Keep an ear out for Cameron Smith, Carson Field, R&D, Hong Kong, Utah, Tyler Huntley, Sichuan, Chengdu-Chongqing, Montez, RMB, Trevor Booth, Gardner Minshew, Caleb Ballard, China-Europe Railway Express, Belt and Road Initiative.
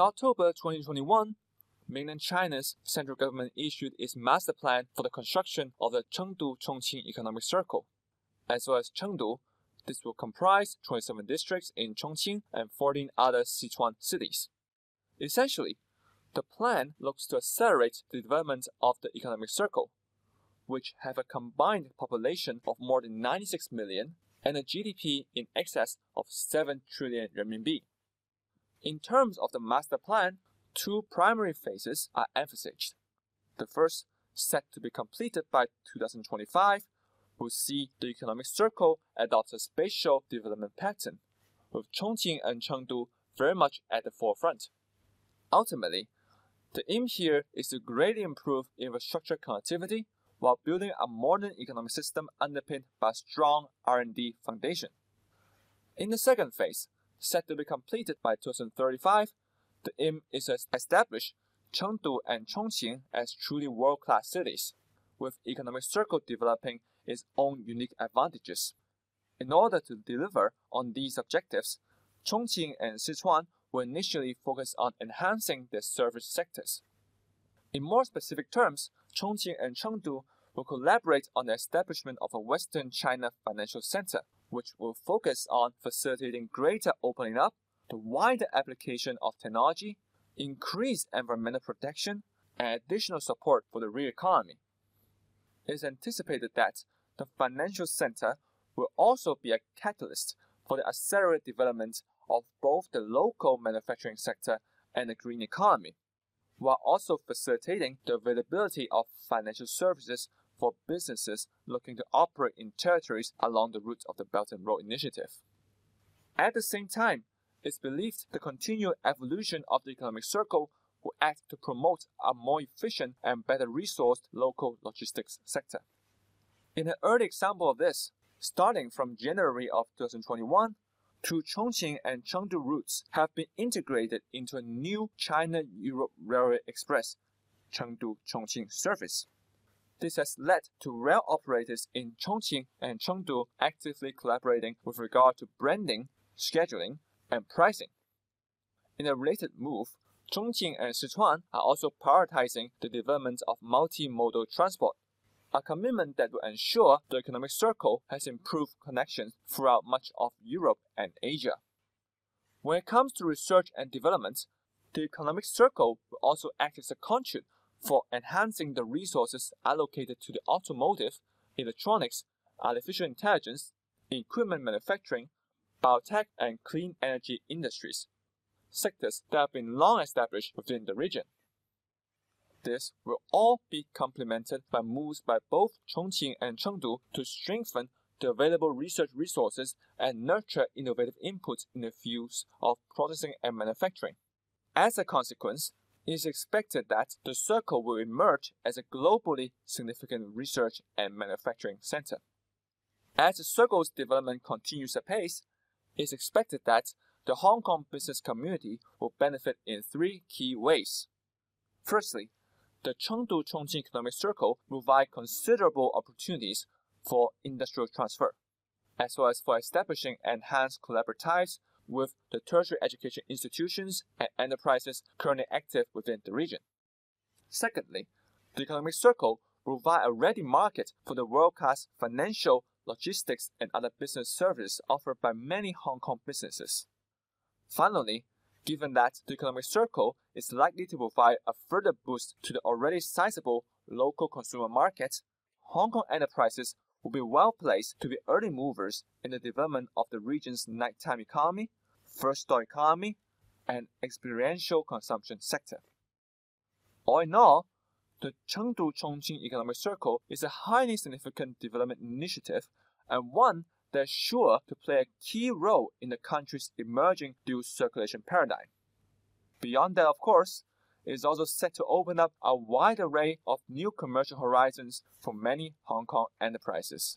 In October 2021, mainland China's central government issued its master plan for the construction of the Chengdu-Chongqing Economic Circle. As well as Chengdu, this will comprise 27 districts in Chongqing and 14 other Sichuan cities. Essentially, the plan looks to accelerate the development of the economic circle, which have a combined population of more than 96 million and a GDP in excess of 7 trillion RMB. In terms of the master plan, two primary phases are emphasized. The first, set to be completed by 2025, will see the economic circle adopt a spatial development pattern, with Chongqing and Chengdu very much at the forefront. Ultimately, the aim here is to greatly improve infrastructure connectivity while building a modern economic system underpinned by a strong R&D foundation. In the second phase, set to be completed by 2035, the aim is to establish Chengdu and Chongqing as truly world-class cities, with economic circle developing its own unique advantages. In order to deliver on these objectives, Chongqing and Sichuan will initially focus on enhancing their service sectors. In more specific terms, Chongqing and Chengdu will collaborate on the establishment of a Western China financial center, which will focus on facilitating greater opening up, the wider application of technology, increased environmental protection, and additional support for the real economy. It is anticipated that the financial center will also be a catalyst for the accelerated development of both the local manufacturing sector and the green economy, while also facilitating the availability of financial services for businesses looking to operate in territories along the route of the Belt and Road Initiative. At the same time, it's believed the continued evolution of the economic circle will act to promote a more efficient and better resourced local logistics sector. In an early example of this, starting from January of 2021, two Chongqing and Chengdu routes have been integrated into a new China-Europe Railway Express Chengdu-Chongqing service. This has led to rail operators in Chongqing and Chengdu actively collaborating with regard to branding, scheduling, and pricing. In a related move, Chongqing and Sichuan are also prioritizing the development of multimodal transport, a commitment that will ensure the economic circle has improved connections throughout much of Europe and Asia. When it comes to research and development, the economic circle will also act as a conduit for enhancing the resources allocated to the automotive, electronics, artificial intelligence, equipment manufacturing, biotech, and clean energy industries, sectors that have been long established within the region. This will all be complemented by moves by both Chongqing and Chengdu to strengthen the available research resources and nurture innovative inputs in the fields of processing and manufacturing. As a consequence, it is expected that the circle will emerge as a globally significant research and manufacturing center. As the circle's development continues apace, it is expected that the Hong Kong business community will benefit in three key ways. Firstly, the Chengdu-Chongqing Economic Circle will provide considerable opportunities for industrial transfer, as well as for establishing enhanced collaborative ties with the tertiary education institutions and enterprises currently active within the region. Secondly, the Economic Circle will provide a ready market for the world-class financial, logistics, and other business services offered by many Hong Kong businesses. Finally, given that the economic circle is likely to provide a further boost to the already sizable local consumer market, Hong Kong enterprises will be well placed to be early movers in the development of the region's nighttime economy, first store economy, and experiential consumption sector. All in all, the Chengdu-Chongqing Economic Circle is a highly significant development initiative and one that is sure to play a key role in the country's emerging dual circulation paradigm. Beyond that, of course, it is also set to open up a wide array of new commercial horizons for many Hong Kong enterprises.